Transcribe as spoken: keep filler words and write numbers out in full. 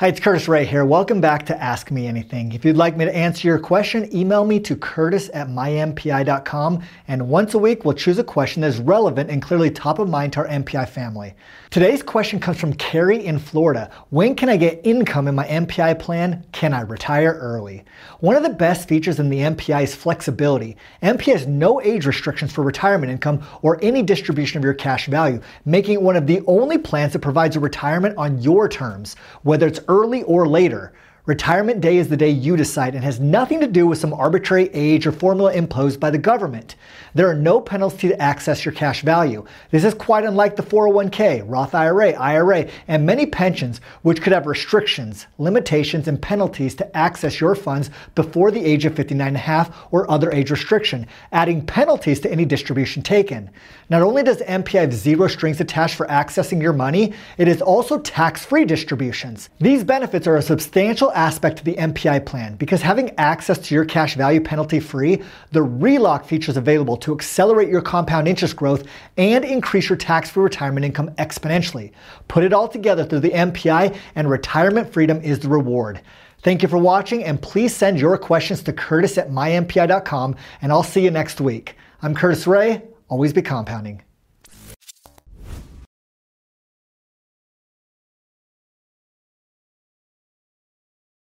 Hi, it's Curtis Ray here. Welcome back to Ask Me Anything. If you'd like me to answer your question, email me to curtis at my M P I dot com, and once a week we'll choose a question that's relevant and clearly top of mind to our M P I family. Today's question comes from Carrie in Florida. When can I get income in my M P I plan? Can I retire early? One of the best features in the M P I is flexibility. M P I has no age restrictions for retirement income or any distribution of your cash value, making it one of the only plans that provides a retirement on your terms, whether it's early or later. Retirement day is the day you decide and has nothing to do with some arbitrary age or formula imposed by the government. There are no penalties to access your cash value. This is quite unlike the four oh one K, Roth I R A, I R A, and many pensions, which could have restrictions, limitations, and penalties to access your funds before the age of fifty-nine and a half or other age restriction, adding penalties to any distribution taken. Not only does M P I have zero strings attached for accessing your money, it is also tax-free distributions. These benefits are a substantial aspect to the M P I plan because having access to your cash value penalty-free, the relock feature is available to accelerate your compound interest growth and increase your tax-free retirement income exponentially. Put it all together through the M P I and retirement freedom is the reward. Thank you for watching, and please send your questions to curtis at my M P I dot com, and I'll see you next week. I'm Curtis Ray. Always be compounding.